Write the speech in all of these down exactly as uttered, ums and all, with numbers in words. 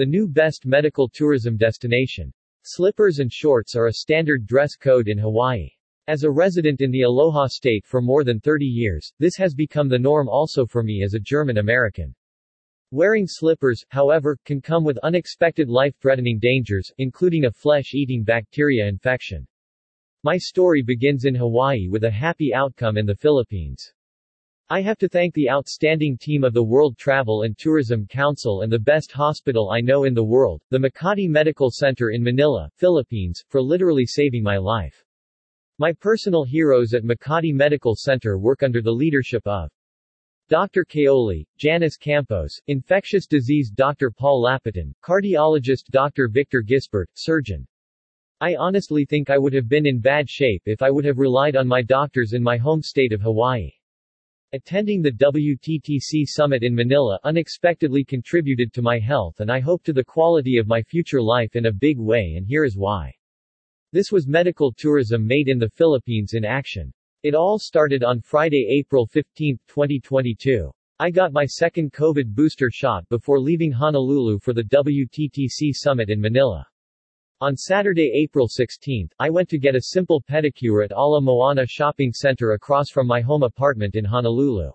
The new best medical tourism destination. Slippers and shorts are a standard dress code in Hawaii. As a resident in the Aloha state for more than thirty years, this has become the norm also for me as a German-American. Wearing slippers, however, can come with unexpected life-threatening dangers, including a flesh-eating bacteria infection. My story begins in Hawaii with a happy outcome in the Philippines. I have to thank the outstanding team of the World Travel and Tourism Council and the best hospital I know in the world, the Makati Medical Center in Manila, Philippines, for literally saving my life. My personal heroes at Makati Medical Center work under the leadership of Doctor Kaoli, Janice Campos, infectious disease Doctor Paul Lapitan, cardiologist Doctor Victor Gisbert, surgeon. I honestly think I would have been in bad shape if I would have relied on my doctors in my home state of Hawaii. Attending the W T T C summit in Manila unexpectedly contributed to my health and I hope to the quality of my future life in a big way, and here is why. This was medical tourism made in the Philippines in action. It all started on Friday, April fifteenth, twenty twenty-two. I got my second COVID booster shot before leaving Honolulu for the W T T C summit in Manila. On Saturday, April sixteenth, I went to get a simple pedicure at Ala Moana Shopping Center across from my home apartment in Honolulu.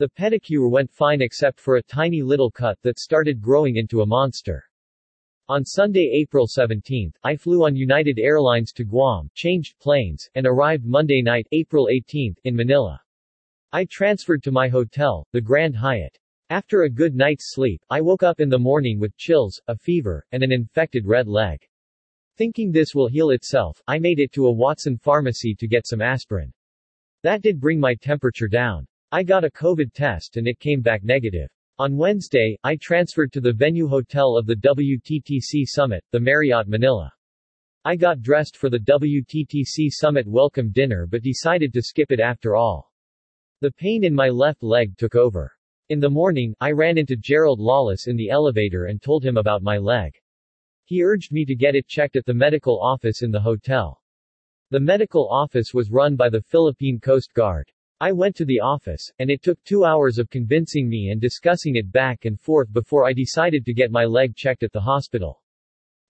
The pedicure went fine except for a tiny little cut that started growing into a monster. On Sunday, April seventeenth, I flew on United Airlines to Guam, changed planes, and arrived Monday night, April eighteenth, in Manila. I transferred to my hotel, the Grand Hyatt. After a good night's sleep, I woke up in the morning with chills, a fever, and an infected red leg. Thinking this will heal itself, I made it to a Watson pharmacy to get some aspirin. That did bring my temperature down. I got a COVID test and it came back negative. On Wednesday, I transferred to the venue hotel of the W T T C Summit, the Marriott Manila. I got dressed for the W T T C Summit welcome dinner but decided to skip it after all. The pain in my left leg took over. In the morning, I ran into Gerald Lawless in the elevator and told him about my leg. He urged me to get it checked at the medical office in the hotel. The medical office was run by the Philippine Coast Guard. I went to the office, and it took two hours of convincing me and discussing it back and forth before I decided to get my leg checked at the hospital.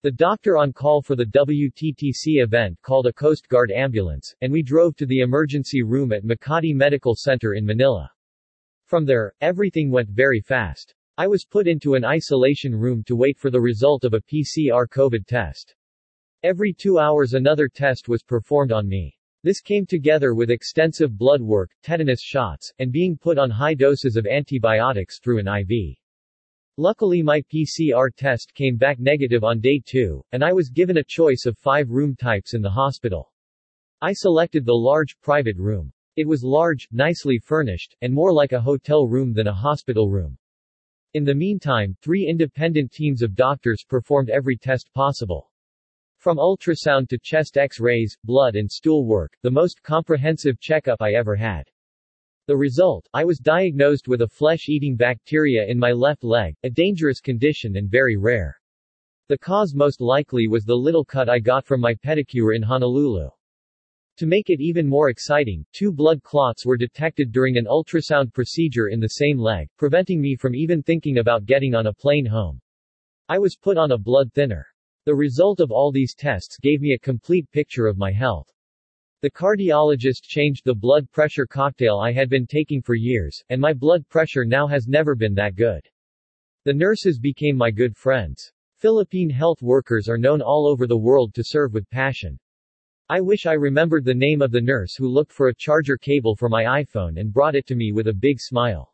The doctor on call for the W T T C event called a Coast Guard ambulance, and we drove to the emergency room at Makati Medical Center in Manila. From there, everything went very fast. I was put into an isolation room to wait for the result of a P C R COVID test. Every two hours another test was performed on me. This came together with extensive blood work, tetanus shots, and being put on high doses of antibiotics through an I V. Luckily my P C R test came back negative on day two, and I was given a choice of five room types in the hospital. I selected the large, private room. It was large, nicely furnished, and more like a hotel room than a hospital room. In the meantime, three independent teams of doctors performed every test possible. From ultrasound to chest x-rays, blood and stool work, the most comprehensive checkup I ever had. The result, I was diagnosed with a flesh-eating bacteria in my left leg, a dangerous condition and very rare. The cause most likely was the little cut I got from my pedicure in Honolulu. To make it even more exciting, two blood clots were detected during an ultrasound procedure in the same leg, preventing me from even thinking about getting on a plane home. I was put on a blood thinner. The result of all these tests gave me a complete picture of my health. The cardiologist changed the blood pressure cocktail I had been taking for years, and my blood pressure now has never been that good. The nurses became my good friends. Philippine health workers are known all over the world to serve with passion. I wish I remembered the name of the nurse who looked for a charger cable for my iPhone and brought it to me with a big smile.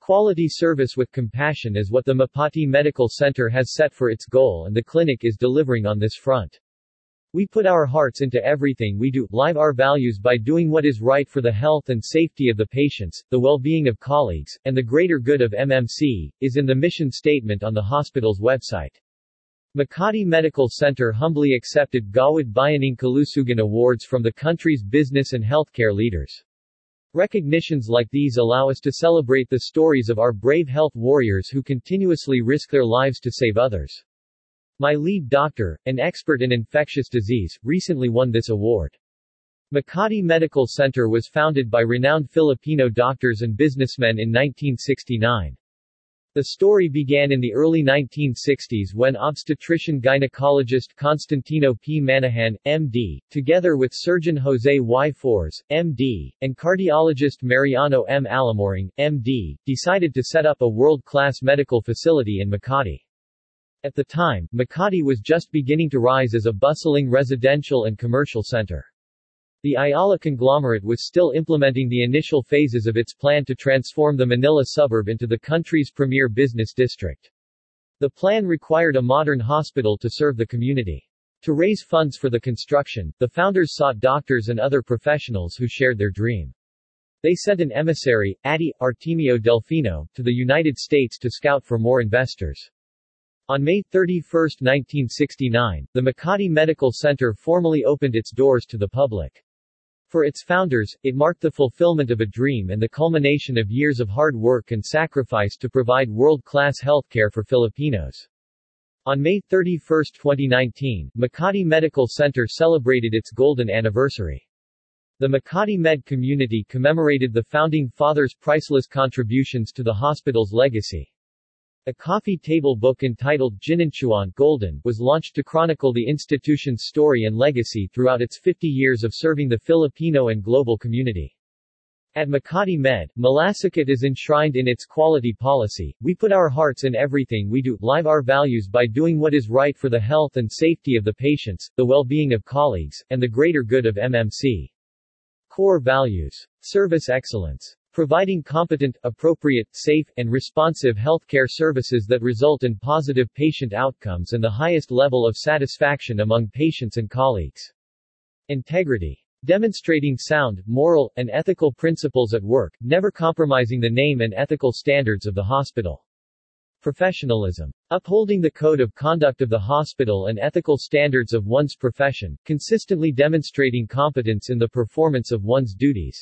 Quality service with compassion is what the Makati Medical Center has set for its goal, and the clinic is delivering on this front. We put our hearts into everything we do, live our values by doing what is right for the health and safety of the patients, the well-being of colleagues, and the greater good of M M C, is in the mission statement on the hospital's website. Makati Medical Center humbly accepted Gawad Bayaning Kalusugan awards from the country's business and healthcare leaders. Recognitions like these allow us to celebrate the stories of our brave health warriors who continuously risk their lives to save others. My lead doctor, an expert in infectious disease, recently won this award. Makati Medical Center was founded by renowned Filipino doctors and businessmen in nineteen sixty-nine. The story began in the early nineteen sixties when obstetrician-gynecologist Constantino P. Manahan, M D, together with surgeon Jose Y. Fores, M D, and cardiologist Mariano M. Alamoring, M D, decided to set up a world-class medical facility in Makati. At the time, Makati was just beginning to rise as a bustling residential and commercial center. The Ayala conglomerate was still implementing the initial phases of its plan to transform the Manila suburb into the country's premier business district. The plan required a modern hospital to serve the community. To raise funds for the construction, the founders sought doctors and other professionals who shared their dream. They sent an emissary, Adi, Artemio Delfino, to the United States to scout for more investors. On May thirty-first, nineteen sixty-nine, the Makati Medical Center formally opened its doors to the public. For its founders, it marked the fulfillment of a dream and the culmination of years of hard work and sacrifice to provide world-class healthcare for Filipinos. On May thirty-first, twenty nineteen, Makati Medical Center celebrated its golden anniversary. The Makati Med community commemorated the founding fathers' priceless contributions to the hospital's legacy. A coffee table book entitled Jinanchuan Golden was launched to chronicle the institution's story and legacy throughout its fifty years of serving the Filipino and global community. At Makati Med, malasakit is enshrined in its quality policy. We put our hearts in everything we do, live our values by doing what is right for the health and safety of the patients, the well-being of colleagues, and the greater good of M M C. Core values. Service excellence. Providing competent, appropriate, safe, and responsive healthcare services that result in positive patient outcomes and the highest level of satisfaction among patients and colleagues. Integrity. Demonstrating sound, moral, and ethical principles at work, never compromising the name and ethical standards of the hospital. Professionalism. Upholding the code of conduct of the hospital and ethical standards of one's profession, consistently demonstrating competence in the performance of one's duties.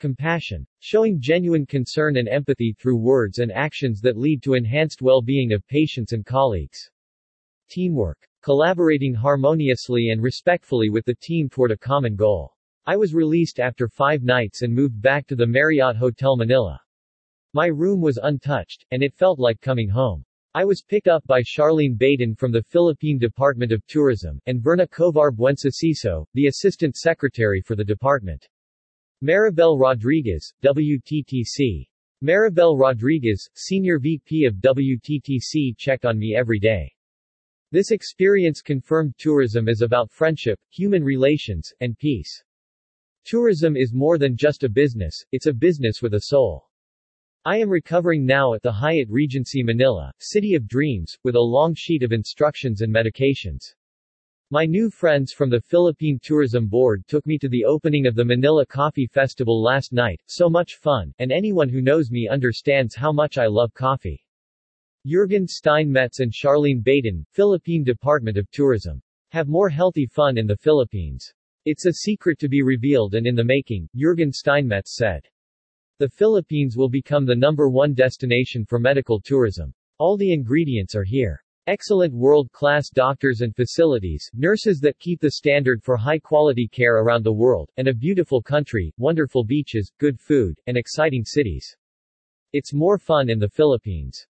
Compassion. Showing genuine concern and empathy through words and actions that lead to enhanced well-being of patients and colleagues. Teamwork. Collaborating harmoniously and respectfully with the team toward a common goal. I was released after five nights and moved back to the Marriott Hotel Manila. My room was untouched, and it felt like coming home. I was picked up by Charlene Baden from the Philippine Department of Tourism, and Verna Covar Buencesiso, the Assistant Secretary for the department. Maribel Rodriguez, W T T C. Maribel Rodriguez, Senior V P of W T T C, checked on me every day. This experience confirmed tourism is about friendship, human relations, and peace. Tourism is more than just a business, it's a business with a soul. I am recovering now at the Hyatt Regency Manila, City of Dreams, with a long sheet of instructions and medications. My new friends from the Philippine Tourism Board took me to the opening of the Manila Coffee Festival last night, so much fun, and anyone who knows me understands how much I love coffee. Jürgen Steinmetz and Charlene Baden, Philippine Department of Tourism. Have more healthy fun in the Philippines. It's a secret to be revealed and in the making, Jürgen Steinmetz said. The Philippines will become the number one destination for medical tourism. All the ingredients are here. Excellent world-class doctors and facilities, nurses that keep the standard for high-quality care around the world, and a beautiful country, wonderful beaches, good food, and exciting cities. It's more fun in the Philippines.